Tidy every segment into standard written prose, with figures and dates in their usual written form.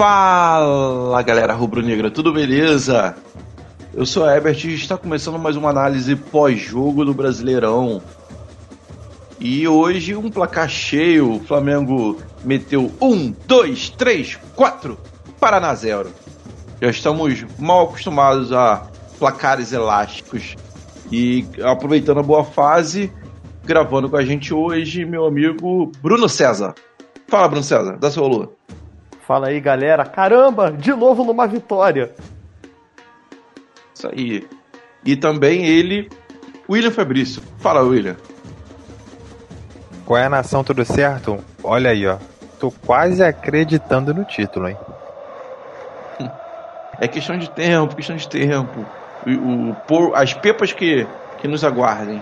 Fala galera rubro-negra, tudo beleza? Eu sou a Herbert e está começando mais uma análise pós-jogo do Brasileirão. E hoje um placar cheio, o Flamengo meteu 1, 2, 3, 4, Paraná 0. Já estamos mal acostumados a placares elásticos. E aproveitando a boa fase, gravando com a gente hoje, meu amigo Bruno César. Fala, Bruno César, dá seu alô. Fala aí, galera. Caramba, de novo numa vitória. Isso aí. E também ele, William Fabrício. Fala, William. Qual é a nação, tudo certo? Olha aí, ó. Tô quase acreditando no título, hein? É questão de tempo, As pepas que nos aguardem.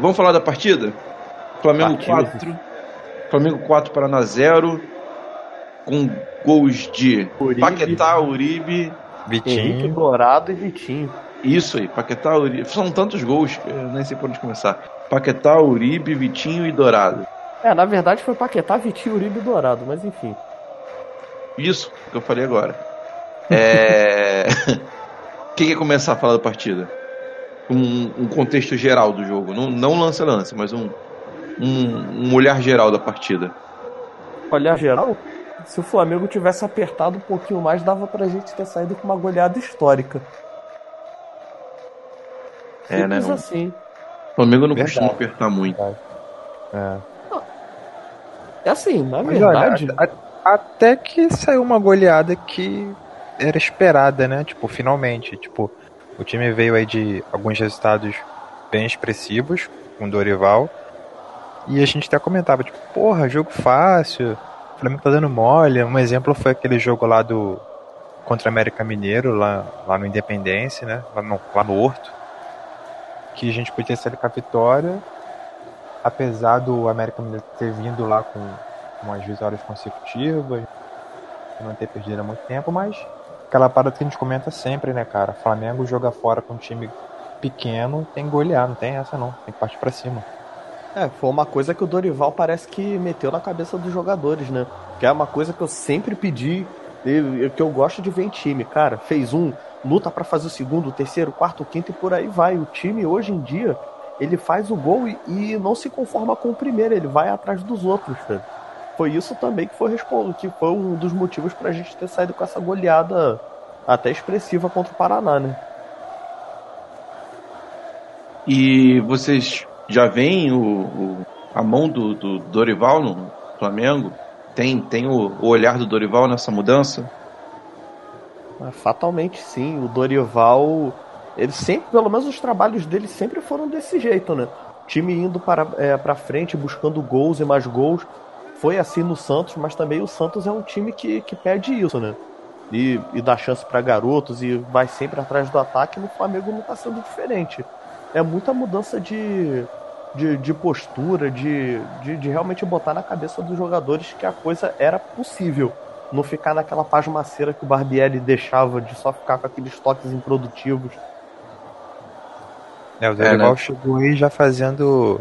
Vamos falar da partida? Flamengo 4, Paraná 0. Com gols de Uribe, Paquetá, Uribe, Vitinho. Henrique Dourado e Vitinho. Isso aí, Paquetá, Uribe. São tantos gols que eu nem sei por onde começar. Paquetá, Uribe, Vitinho e Dourado. Na verdade foi Paquetá, Vitinho, Uribe e Dourado, mas enfim. Isso que eu falei agora. Quem quer começar a falar da partida? Um contexto geral do jogo. Não lance-lance, mas um olhar geral da partida. Olhar geral? Se o Flamengo tivesse apertado um pouquinho mais, dava pra gente ter saído com uma goleada histórica. Simples, né? Assim. O Flamengo não costuma apertar muito. É assim, na verdade... Olha, até que saiu uma goleada que era esperada, né? Finalmente. O time veio aí de alguns resultados bem expressivos com o Dorival. E a gente até comentava, jogo fácil... O Flamengo tá dando mole. Um exemplo foi aquele jogo lá do contra a América Mineiro, lá no Independência, né? Lá no Horto. Que a gente podia sair com a vitória, apesar do América Mineiro ter vindo lá com umas vitórias consecutivas, não ter perdido há muito tempo, mas aquela parada que a gente comenta sempre, né, cara? Flamengo joga fora com um time pequeno, tem que golear, não tem essa não, tem que partir pra cima. Foi uma coisa que o Dorival parece que meteu na cabeça dos jogadores, né? Que é uma coisa que eu sempre pedi, que eu gosto de ver em time. Cara, fez um, luta pra fazer o segundo, o terceiro, o quarto, o quinto e por aí vai. O time, hoje em dia, ele faz o gol e não se conforma com o primeiro, ele vai atrás dos outros, cara. Foi isso também que foi um dos motivos pra gente ter saído com essa goleada até expressiva contra o Paraná, né? E vocês... Já vem a mão do Dorival no Flamengo? Tem o olhar do Dorival nessa mudança? Fatalmente sim. O Dorival, ele sempre, pelo menos os trabalhos dele sempre foram desse jeito, né? O time indo para frente, buscando gols e mais gols. Foi assim no Santos, mas também o Santos é um time que pede isso, né? E dá chance para garotos e vai sempre atrás do ataque. No Flamengo não está sendo diferente. É muita mudança de postura, de realmente botar na cabeça dos jogadores que a coisa era possível. Não ficar naquela pasmaceira que o Barbieri deixava, de só ficar com aqueles toques improdutivos. O Dorival chegou aí já fazendo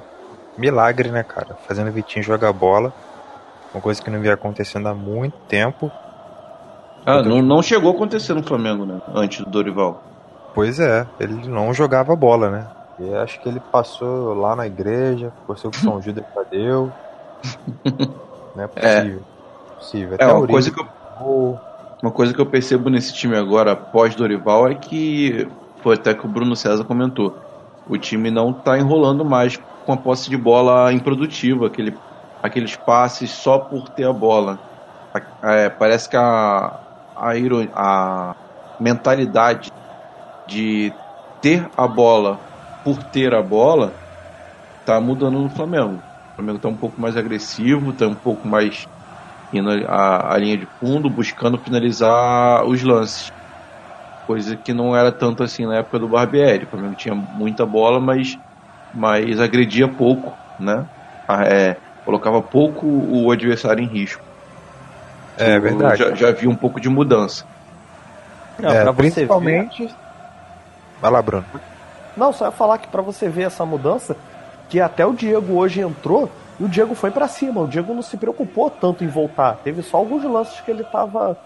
milagre, né, cara? Fazendo o Vitinho jogar bola. Uma coisa que não vinha acontecendo há muito tempo. Não chegou a acontecer no Flamengo, né? Antes do Dorival. Pois é, ele não jogava bola, né? E acho que ele passou lá na igreja, ficou seu São Judas pra Deus. Não é possível. Até uma coisa que eu percebo nesse time agora, pós-Dorival, é que, foi até que o Bruno César comentou, o time não tá enrolando mais com a posse de bola improdutiva, aqueles passes só por ter a bola. Parece que a mentalidade de ter a bola por ter a bola tá mudando no Flamengo. O Flamengo tá um pouco mais agressivo, tá um pouco mais indo a linha de fundo, buscando finalizar os lances, coisa que não era tanto assim na época do Barbieri. O Flamengo tinha muita bola, mas agredia pouco, né? Colocava pouco o adversário em risco. É verdade. Já vi um pouco de mudança, principalmente... Vai lá, Bruno. Não, só ia falar que pra você ver essa mudança, que até o Diego hoje entrou E o Diego foi pra cima, o Diego não se preocupou tanto em voltar. Teve só alguns lances que ele tava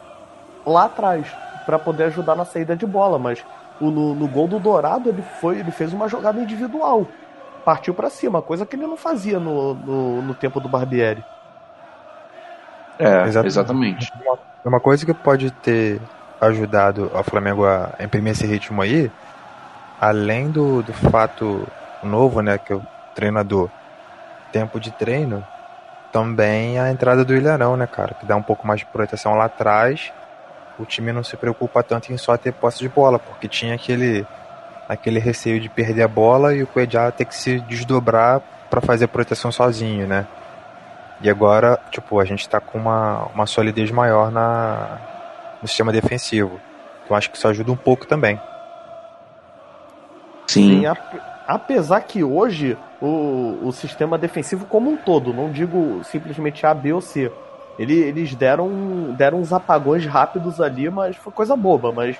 lá atrás pra poder ajudar na saída de bola, mas no gol do Dourado ele fez uma jogada individual. Partiu pra cima, coisa que ele não fazia no tempo do Barbieri. É, exatamente. Uma coisa que pode ter ajudado o Flamengo a imprimir esse ritmo aí, além do fato novo, né, que o treinador, tempo de treino, também a entrada do Ilherão, né, cara, que dá um pouco mais de proteção lá atrás. O time não se preocupa tanto em só ter posse de bola, porque tinha aquele receio de perder a bola e o Cuejá ter que se desdobrar para fazer a proteção sozinho, né? E agora, tipo, a gente tá com uma solidez maior no sistema defensivo. Então acho que isso ajuda um pouco também. Sim. Apesar que hoje o sistema defensivo como um todo, não digo simplesmente A, B ou C, eles deram uns apagões rápidos ali, mas foi coisa boba, mas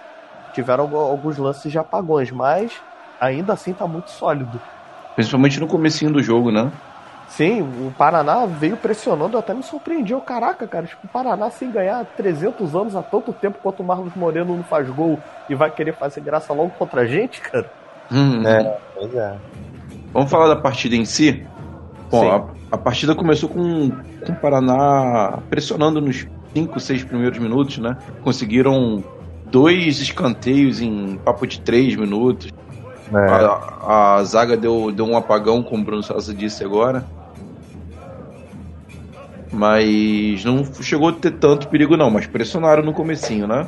tiveram alguns lances de apagões, mas ainda assim tá muito sólido. Principalmente no comecinho do jogo, né? Sim, o Paraná veio pressionando, até me surpreendeu. Caraca, cara, tipo, o Paraná sem ganhar 300 anos há tanto tempo, quanto o Marlos Moreno não faz gol e vai querer fazer graça logo contra a gente, cara. Pois é. Vamos falar da partida em si? Bom, a partida começou com o Paraná pressionando nos 5, 6 primeiros minutos, né? Conseguiram 2 escanteios em papo de 3 minutos. É. A zaga deu um apagão, como o Bruno César disse agora. Mas não chegou a ter tanto perigo não, mas pressionaram no comecinho, né?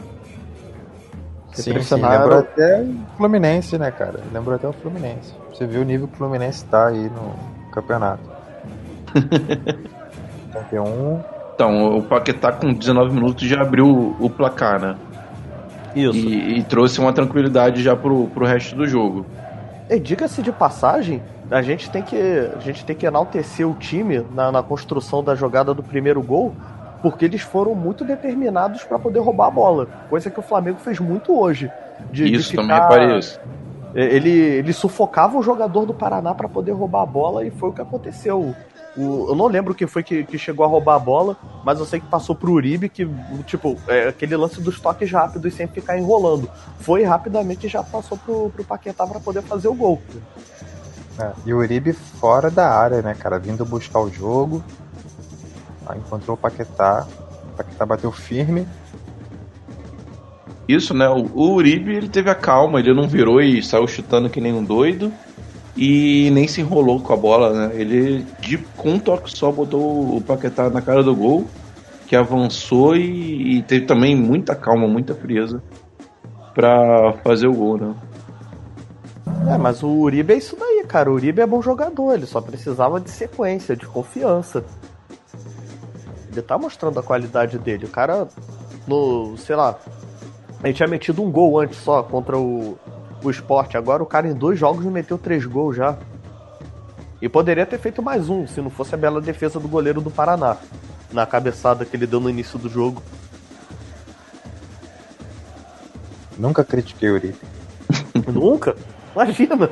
Sim, lembrou até o Fluminense, né, cara? Lembrou até o Fluminense. Você viu o nível que o Fluminense tá aí no campeonato. 51. Então, o Paquetá com 19 minutos já abriu o placar, né? Isso. E trouxe uma tranquilidade já pro resto do jogo. E diga-se de passagem, a gente tem que enaltecer o time na construção da jogada do primeiro gol, porque eles foram muito determinados para poder roubar a bola, coisa que o Flamengo fez muito hoje. Também reparei isso. Ele sufocava o jogador do Paraná para poder roubar a bola e foi o que aconteceu. Eu não lembro quem foi que chegou a roubar a bola, mas eu sei que passou pro Uribe, que, tipo, aquele lance dos toques rápidos e sempre ficar enrolando. Foi rapidamente e já passou pro Paquetá pra poder fazer o gol. E o Uribe fora da área, né, cara? Vindo buscar o jogo. Aí encontrou o Paquetá. O Paquetá bateu firme. Isso, né? O Uribe, ele teve a calma, ele não virou e saiu chutando que nem um doido. E nem se enrolou com a bola, né? Ele, com um toque só, botou o Paquetá na cara do gol, que avançou e teve também muita calma, muita frieza pra fazer o gol, né? Mas o Uribe é isso daí, cara. O Uribe é bom jogador, ele só precisava de sequência, de confiança. Ele tá mostrando a qualidade dele. O cara, a gente tinha metido um gol antes só contra o Sport, agora o cara em 2 jogos meteu 3 gols já, e poderia ter feito mais um, se não fosse a bela defesa do goleiro do Paraná na cabeçada que ele deu no início do jogo. Nunca critiquei o Uribe. Nunca? Imagina,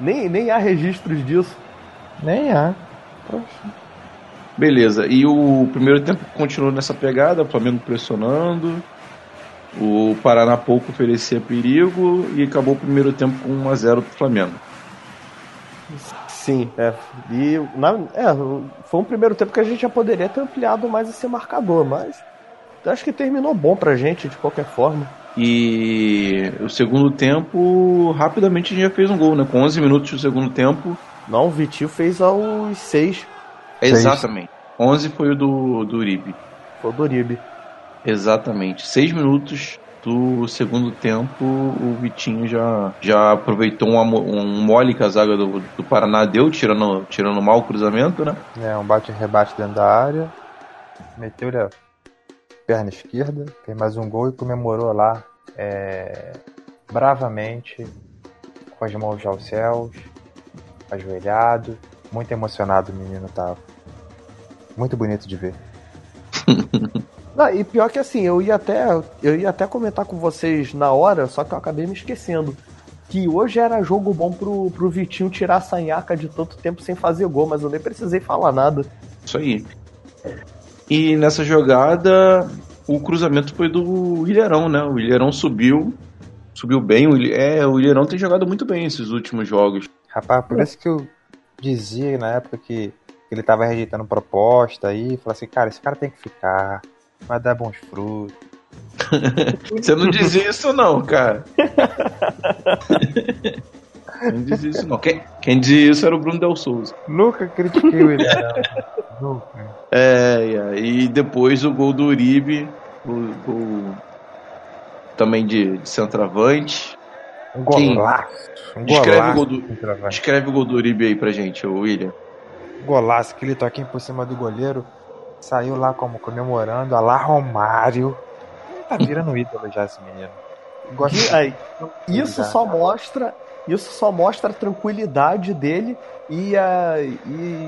nem há registros disso. Nem há. Poxa. Beleza, e o primeiro tempo continuou nessa pegada, o Flamengo pressionando, o Paraná pouco oferecia perigo e acabou o primeiro tempo com 1-0 pro Flamengo. Sim, foi um primeiro tempo que a gente já poderia ter ampliado mais esse marcador, mas acho que terminou bom pra gente de qualquer forma. E o segundo tempo, rapidamente a gente já fez um gol, né? Com 11 minutos do segundo tempo. Não, o Vitinho fez aos 6. Exatamente, 11 foi o do Uribe. Foi o do Uribe. Exatamente, 6 minutos do segundo tempo o Vitinho já aproveitou um mole que a zaga do Paraná deu, tirando mal o cruzamento, né? Um bate-rebate dentro da área, meteu-lhe a perna esquerda, fez mais um gol e comemorou lá bravamente, com as mãos aos céus, ajoelhado, muito emocionado o menino tava. Muito bonito de ver. Não, e pior que assim, eu ia até comentar com vocês na hora, só que eu acabei me esquecendo. que hoje era jogo bom pro Vitinho tirar a sanhaca de tanto tempo sem fazer gol, mas eu nem precisei falar nada. Isso aí. E nessa jogada, o cruzamento foi do Ilherão, né? O Ilherão subiu bem. O Ilherão tem jogado muito bem esses últimos jogos. Rapaz, por isso que eu dizia na época que ele tava rejeitando proposta aí, falava assim, cara, esse cara tem que ficar, vai dar bons frutos. Você não diz isso não, cara. Não diz isso não. Quem diz isso era o Bruno Del Souza. Nunca critiquei o Ilherão. Nunca. E depois o gol do Uribe, o também de centroavante. Um golaço. Descreve o gol do Uribe aí pra gente, o William. Golaço, aquele toquinho por cima do goleiro. Saiu lá como comemorando. A lá Romário. Tá virando ídolo já esse menino. Isso só mostra a tranquilidade dele e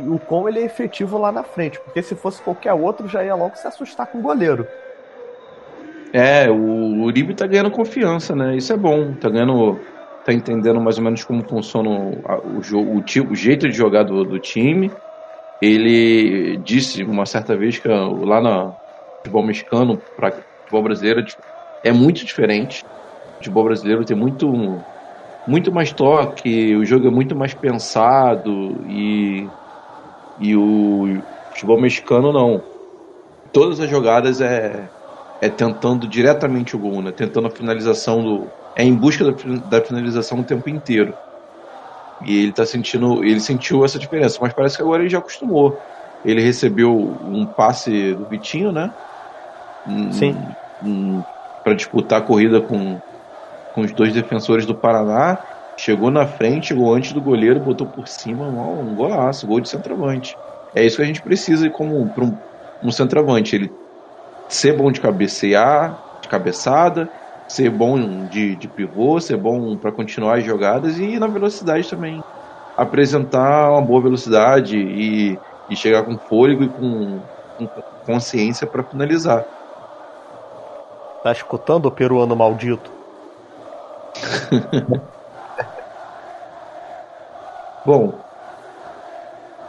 o como ele é efetivo lá na frente. Porque se fosse qualquer outro, já ia logo se assustar com o goleiro. O Uribe tá ganhando confiança, né? Isso é bom. Tá entendendo mais ou menos como funciona o jogo, o jeito de jogar do time. Ele disse uma certa vez que lá no futebol mexicano para futebol brasileiro é muito diferente. O futebol brasileiro tem muito mais toque, o jogo é muito mais pensado e o futebol mexicano não. Todas as jogadas é tentando diretamente o gol, né? Tentando a finalização é em busca da finalização o tempo inteiro. E ele sentiu essa diferença, mas parece que agora ele já acostumou. Ele recebeu um passe do Vitinho, né? Sim. Para disputar a corrida com os dois defensores do Paraná. Chegou na frente, chegou antes do goleiro, botou por cima, um golaço, gol de centroavante. É isso que a gente precisa como para um centroavante. Ele ser bom de cabecear, de cabeçada, ser bom de pivô, ser bom para continuar as jogadas e na velocidade também. Apresentar uma boa velocidade e chegar com fôlego e com consciência para finalizar. Tá escutando o peruano maldito? Bom,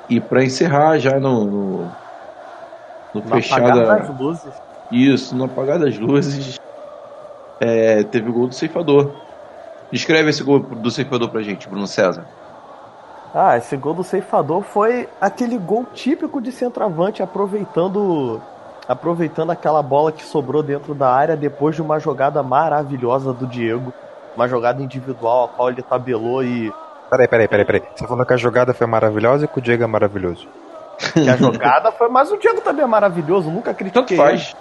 e para encerrar já no fechado. Isso, no apagar das luzes. Teve o gol do ceifador. Descreve esse gol do ceifador pra gente, Bruno César. Esse gol do ceifador foi aquele gol típico de centroavante, aproveitando aquela bola que sobrou dentro da área depois de uma jogada maravilhosa do Diego, uma jogada individual a qual ele tabelou e... Peraí, você falou que a jogada foi maravilhosa e que o Diego é maravilhoso? Que a jogada foi, mas o Diego também é maravilhoso, nunca critiquei. Tanto faz.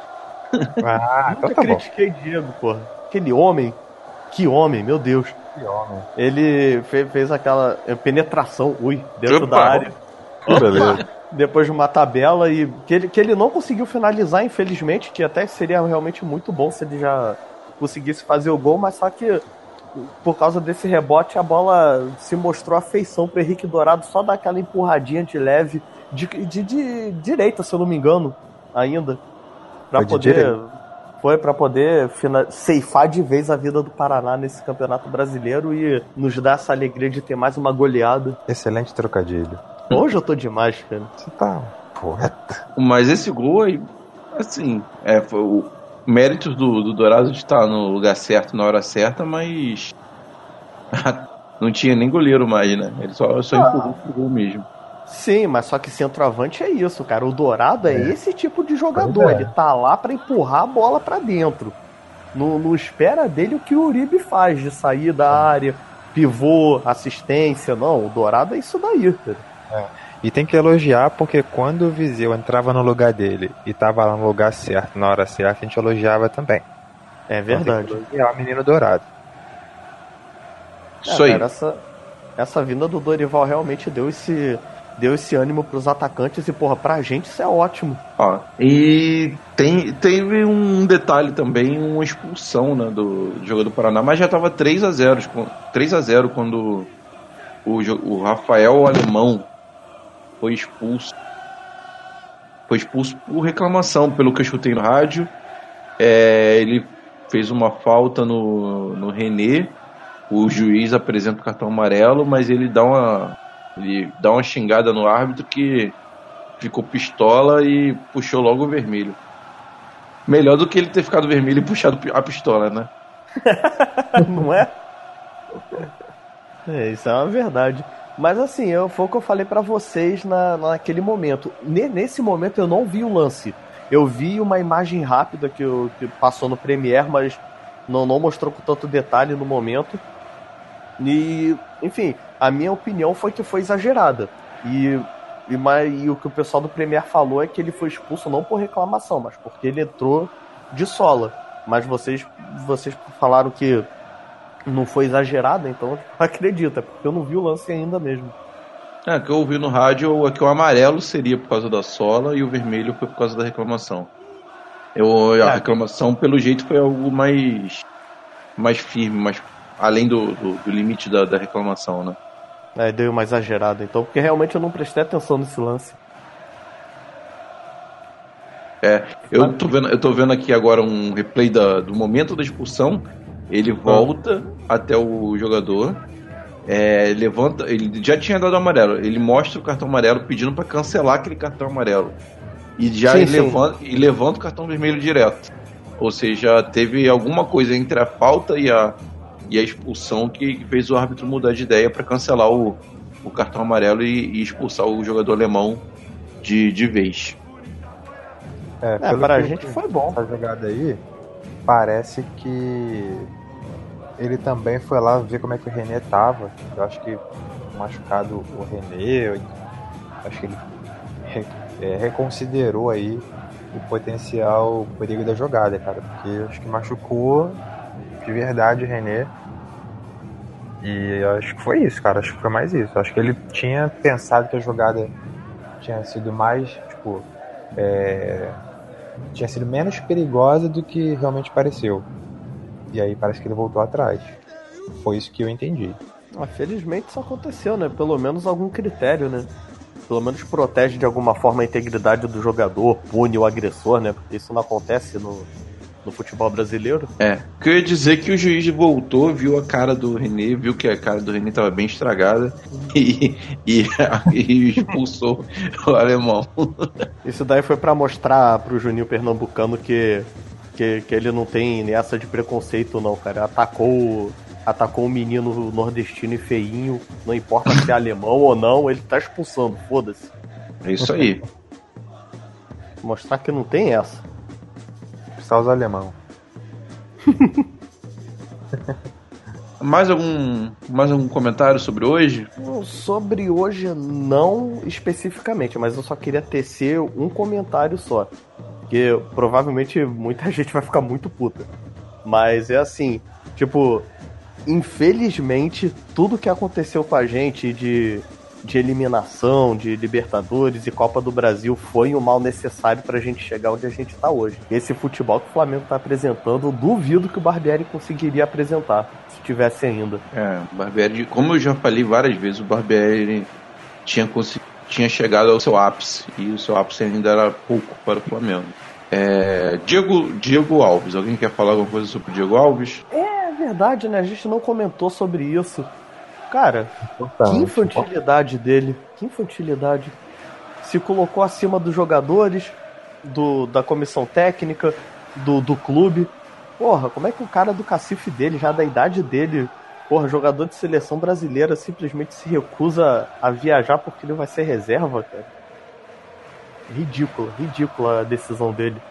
Nunca então critiquei bom. Diego, porra. Aquele homem, que homem, meu Deus. Que homem. Ele fez aquela penetração, dentro da área. Beleza. Depois de uma tabela e que ele não conseguiu finalizar, infelizmente, que até seria realmente muito bom se ele já conseguisse fazer o gol, mas só que por causa desse rebote a bola se mostrou afeição para Henrique Dourado, só dar aquela empurradinha de leve de direita, se eu não me engano, ainda. Para poder ceifar de vez a vida do Paraná nesse Campeonato Brasileiro e nos dar essa alegria de ter mais uma goleada. Excelente trocadilho. Hoje eu tô demais, cara. Você tá um poeta. Mas esse gol aí, assim, foi o mérito do Dourado de estar no lugar certo, na hora certa, mas não tinha nem goleiro mais, né? Ele só empurrou pro gol mesmo. Sim, mas só que centroavante é isso, cara. O Dourado é esse tipo de jogador. Ele tá lá pra empurrar a bola pra dentro. Não espera dele o que o Uribe faz de sair da área, pivô, assistência. Não, o Dourado é isso daí, cara. E tem que elogiar, porque quando o Viseu entrava no lugar dele e tava lá no lugar certo, na hora certa, a gente elogiava também. É verdade. É o menino Dourado. Isso aí. Cara, essa vinda do Dorival realmente deu esse ânimo pros atacantes e, porra, pra gente isso é ótimo. E teve um detalhe também, uma expulsão, né, do jogador do Paraná, mas já tava 3-0 quando o Rafael Alemão foi expulso. Foi expulso por reclamação, pelo que eu escutei no rádio. Ele fez uma falta no René o juiz apresenta o cartão amarelo, mas ele dá uma xingada no árbitro que ficou pistola e puxou logo o vermelho. Melhor do que ele ter ficado vermelho e puxado a pistola, né? Não é? É, isso é uma verdade. Mas assim, foi o que eu falei pra vocês naquele momento. Nesse momento eu não vi o lance. Eu vi uma imagem rápida que passou no Premiere, mas não mostrou com tanto detalhe no momento. E, enfim, a minha opinião foi que foi exagerada. E o que o pessoal do Premier falou é que ele foi expulso não por reclamação, mas porque ele entrou de sola. Mas vocês falaram que não foi exagerado, então acredita, porque eu não vi o lance ainda mesmo. É, que eu ouvi no rádio é que o amarelo seria por causa da sola e o vermelho foi por causa da reclamação. A reclamação, pelo jeito, foi algo mais firme, mais além do limite da reclamação, né? É, deu uma exagerada, então, porque realmente eu não prestei atenção nesse lance. É, eu tô vendo aqui agora um replay do momento da expulsão, ele volta até o jogador, levanta, ele já tinha dado o amarelo, ele mostra o cartão amarelo pedindo pra cancelar aquele cartão amarelo, e já levanta o cartão vermelho direto, ou seja, teve alguma coisa entre a falta e a expulsão que fez o árbitro mudar de ideia para cancelar o cartão amarelo e expulsar o jogador alemão de vez. Pra gente foi bom. Essa jogada aí, parece que ele também foi lá ver como é que o René tava. Eu acho que machucado o René, acho que ele reconsiderou aí o potencial perigo da jogada, cara, porque acho que machucou de verdade, René. E eu acho que foi isso, cara. Acho que foi mais isso. Acho que ele tinha pensado que a jogada tinha sido mais, tinha sido menos perigosa do que realmente pareceu. E aí parece que ele voltou atrás. Foi isso que eu entendi. Felizmente isso aconteceu, né? Pelo menos algum critério, né? Pelo menos protege de alguma forma a integridade do jogador, pune o agressor, né? Porque isso não acontece no futebol brasileiro. Queria dizer que o juiz voltou, viu a cara do René, viu que a cara do René estava bem estragada e expulsou o alemão. Isso daí foi para mostrar pro Juninho Pernambucano que ele não tem nessa de preconceito não, cara. Atacou um menino nordestino e feinho, não importa se é alemão ou não, ele tá expulsando, foda-se. É isso aí. Mostrar que não tem essa. Os alemão. mais algum comentário sobre hoje? Sobre hoje não especificamente, mas eu só queria tecer um comentário só, porque provavelmente muita gente vai ficar muito puta, mas é assim, infelizmente tudo que aconteceu com a gente de eliminação, de Libertadores e Copa do Brasil foi um mal necessário pra gente chegar onde a gente tá hoje. Esse futebol que o Flamengo tá apresentando, eu duvido que o Barbieri conseguiria apresentar, se tivesse ainda. Barbieri, como eu já falei várias vezes, o Barbieri tinha chegado ao seu ápice, e o seu ápice ainda era pouco para o Flamengo. Diego Alves, alguém quer falar alguma coisa sobre o Diego Alves? É verdade, né? A gente não comentou sobre isso. Cara, que infantilidade dele, que infantilidade. Se colocou acima dos jogadores, da comissão técnica, do clube. Porra, como é que o cara do cacife dele, já da idade dele, porra, jogador de seleção brasileira, simplesmente se recusa a viajar porque ele vai ser reserva, cara? Ridícula a decisão dele.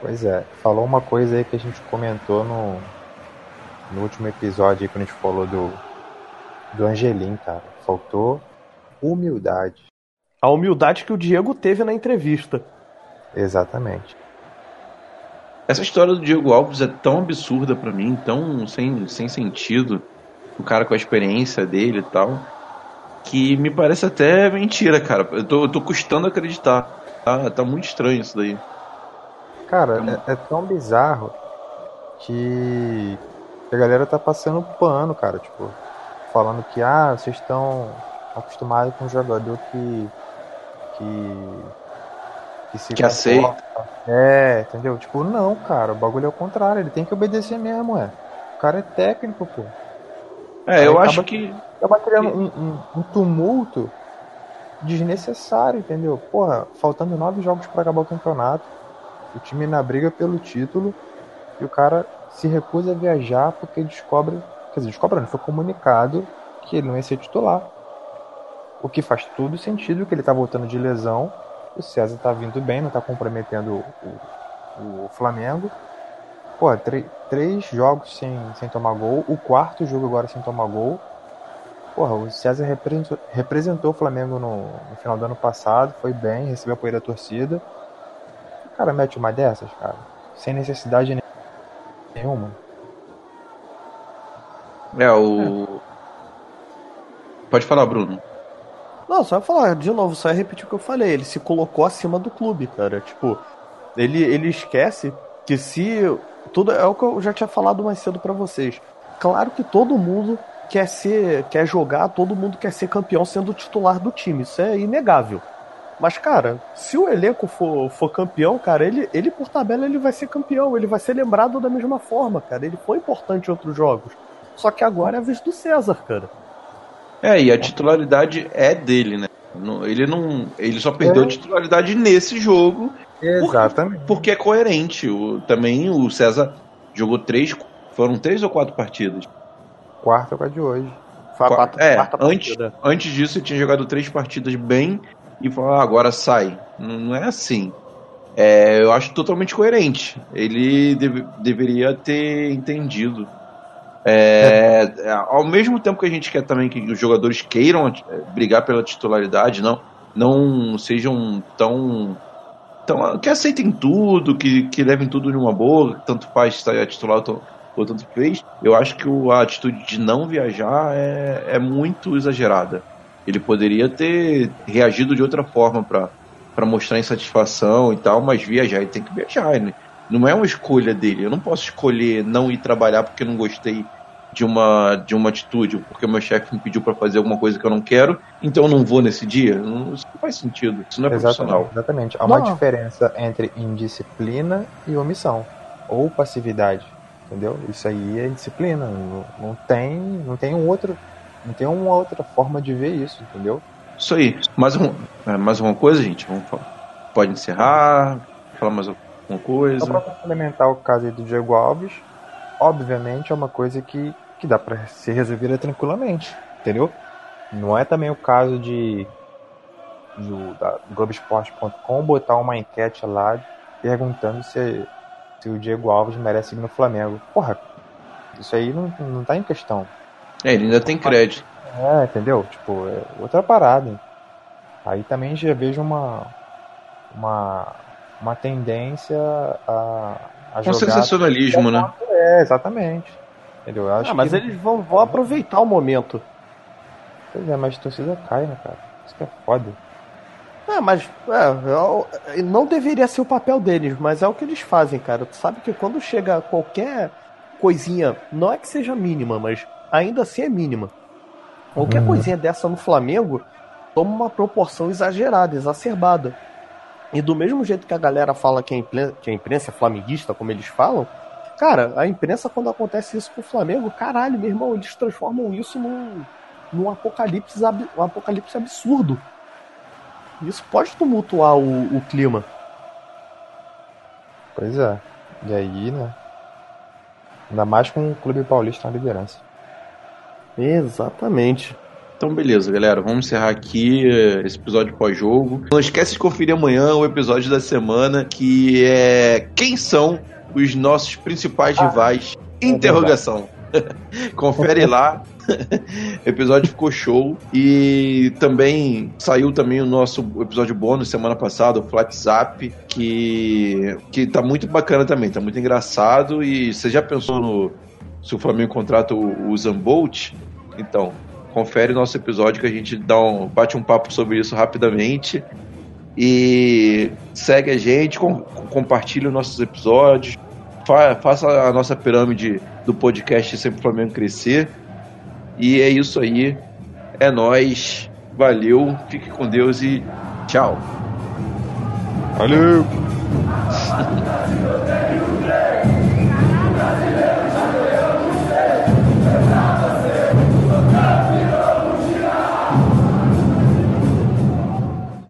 Pois é, falou uma coisa aí que a gente comentou no último episódio aí, quando a gente falou do Angelim, cara. Faltou humildade. A humildade que o Diego teve na entrevista. Exatamente. Essa história do Diego Alves é tão absurda pra mim, tão sem sentido, o cara com a experiência dele e tal, que me parece até mentira, cara. Eu tô custando acreditar. Tá muito estranho isso daí. Cara, é tão bizarro que a galera tá passando pano, cara, falando que vocês estão acostumados com um jogador que se aceita. Entendeu? Não, cara, o bagulho é o contrário, ele tem que obedecer mesmo, O cara é técnico, pô. É, eu acho que acaba criando um tumulto desnecessário, entendeu? Porra, faltando 9 jogos pra acabar o campeonato, o time na briga pelo título, e o cara se recusa a viajar porque descobre, foi comunicado que ele não ia ser titular. O que faz todo sentido, que ele tá voltando de lesão, o César tá vindo bem, não tá comprometendo o Flamengo. Pô, 3 jogos sem tomar gol, o 4º jogo agora sem tomar gol. Porra, o César representou o Flamengo no final do ano passado, foi bem, recebeu apoio da torcida. O cara mete uma dessas, cara, sem necessidade nenhuma. Pode falar, Bruno. Não, só falar, de novo, só repetir o que eu falei. Ele se colocou acima do clube, cara. Tipo, ele esquece que se... tudo é o que eu já tinha falado mais cedo pra vocês. Claro que todo mundo quer jogar, todo mundo quer ser campeão sendo titular do time. Isso é inegável. Mas, cara, se o elenco for campeão, cara, ele por tabela ele vai ser campeão. Ele vai ser lembrado da mesma forma, cara. Ele foi importante em outros jogos. Só que agora é a vez do César, cara. É, e a titularidade é dele, né? Ele só perdeu a titularidade nesse jogo. Exatamente. Porque é coerente. Também o César jogou 3 ou 4 partidas. 4 agora de hoje. Quarta partida. Antes disso ele tinha jogado 3 partidas bem e falou, agora sai. Não é assim. É, eu acho totalmente coerente. Ele deveria ter entendido. Ao mesmo tempo que a gente quer também que os jogadores queiram brigar pela titularidade, não sejam tão que aceitem tudo, que levem tudo numa boa, tanto faz estar titular ou tanto fez. Eu acho que a atitude de não viajar é muito exagerada. Ele poderia ter reagido de outra forma para mostrar insatisfação e tal, mas viajar, ele tem que viajar, né? Não é uma escolha dele. Eu não posso escolher não ir trabalhar porque não gostei de uma atitude, porque o meu chefe me pediu para fazer alguma coisa que eu não quero, então eu não vou nesse dia. Isso não faz sentido. Isso não é profissional. Exatamente. Há uma diferença entre indisciplina e omissão, ou passividade, entendeu? Isso aí é indisciplina. Não tem uma outra forma de ver isso, entendeu? Isso aí. Mais uma coisa, gente? Pode encerrar, falar mais alguma coisa. Só para complementar o caso aí do Diego Alves, obviamente é uma coisa que dá para ser resolvida tranquilamente, entendeu? Não é também o caso da Globoesporte.com botar uma enquete lá perguntando se o Diego Alves merece ir no Flamengo. Porra, isso aí não tá em questão. Ele ainda tem crédito. Entendeu? Tipo, é outra parada. Hein? Aí também já vejo uma tendência a jogar... um sensacionalismo, né? Exatamente. Entendeu? Eu acho mas eles vão aproveitar o momento. Pois é, mas a torcida cai, né, cara? Isso que é foda. Mas não deveria ser o papel deles, mas é o que eles fazem, cara. Tu sabe que quando chega qualquer coisinha, não é que seja mínima, mas ainda assim é mínima. Qualquer coisinha dessa no Flamengo toma uma proporção exagerada, exacerbada. E do mesmo jeito que a galera fala que a imprensa é flamenguista, como eles falam, cara, a imprensa, quando acontece isso com o Flamengo, caralho, meu irmão, eles transformam isso num apocalipse absurdo. Isso pode tumultuar o clima. Pois é. E aí, né? Ainda mais com o clube paulista na liderança. Exatamente. Então, beleza, galera. Vamos encerrar aqui esse episódio pós-jogo. Não esquece de conferir amanhã o episódio da semana, que é quem são os nossos principais rivais? Interrogação. Confere lá. O episódio ficou show. E também saiu o nosso episódio bônus semana passada, o WhatsApp, que tá muito bacana também, tá muito engraçado. E você já pensou se o Flamengo contrata o Zambolt? Então... confere nosso episódio que a gente bate um papo sobre isso rapidamente. E segue a gente, compartilha os nossos episódios, faça a nossa pirâmide do podcast Sempre Flamengo crescer. E é isso aí, é nóis, valeu, fique com Deus e tchau. Valeu!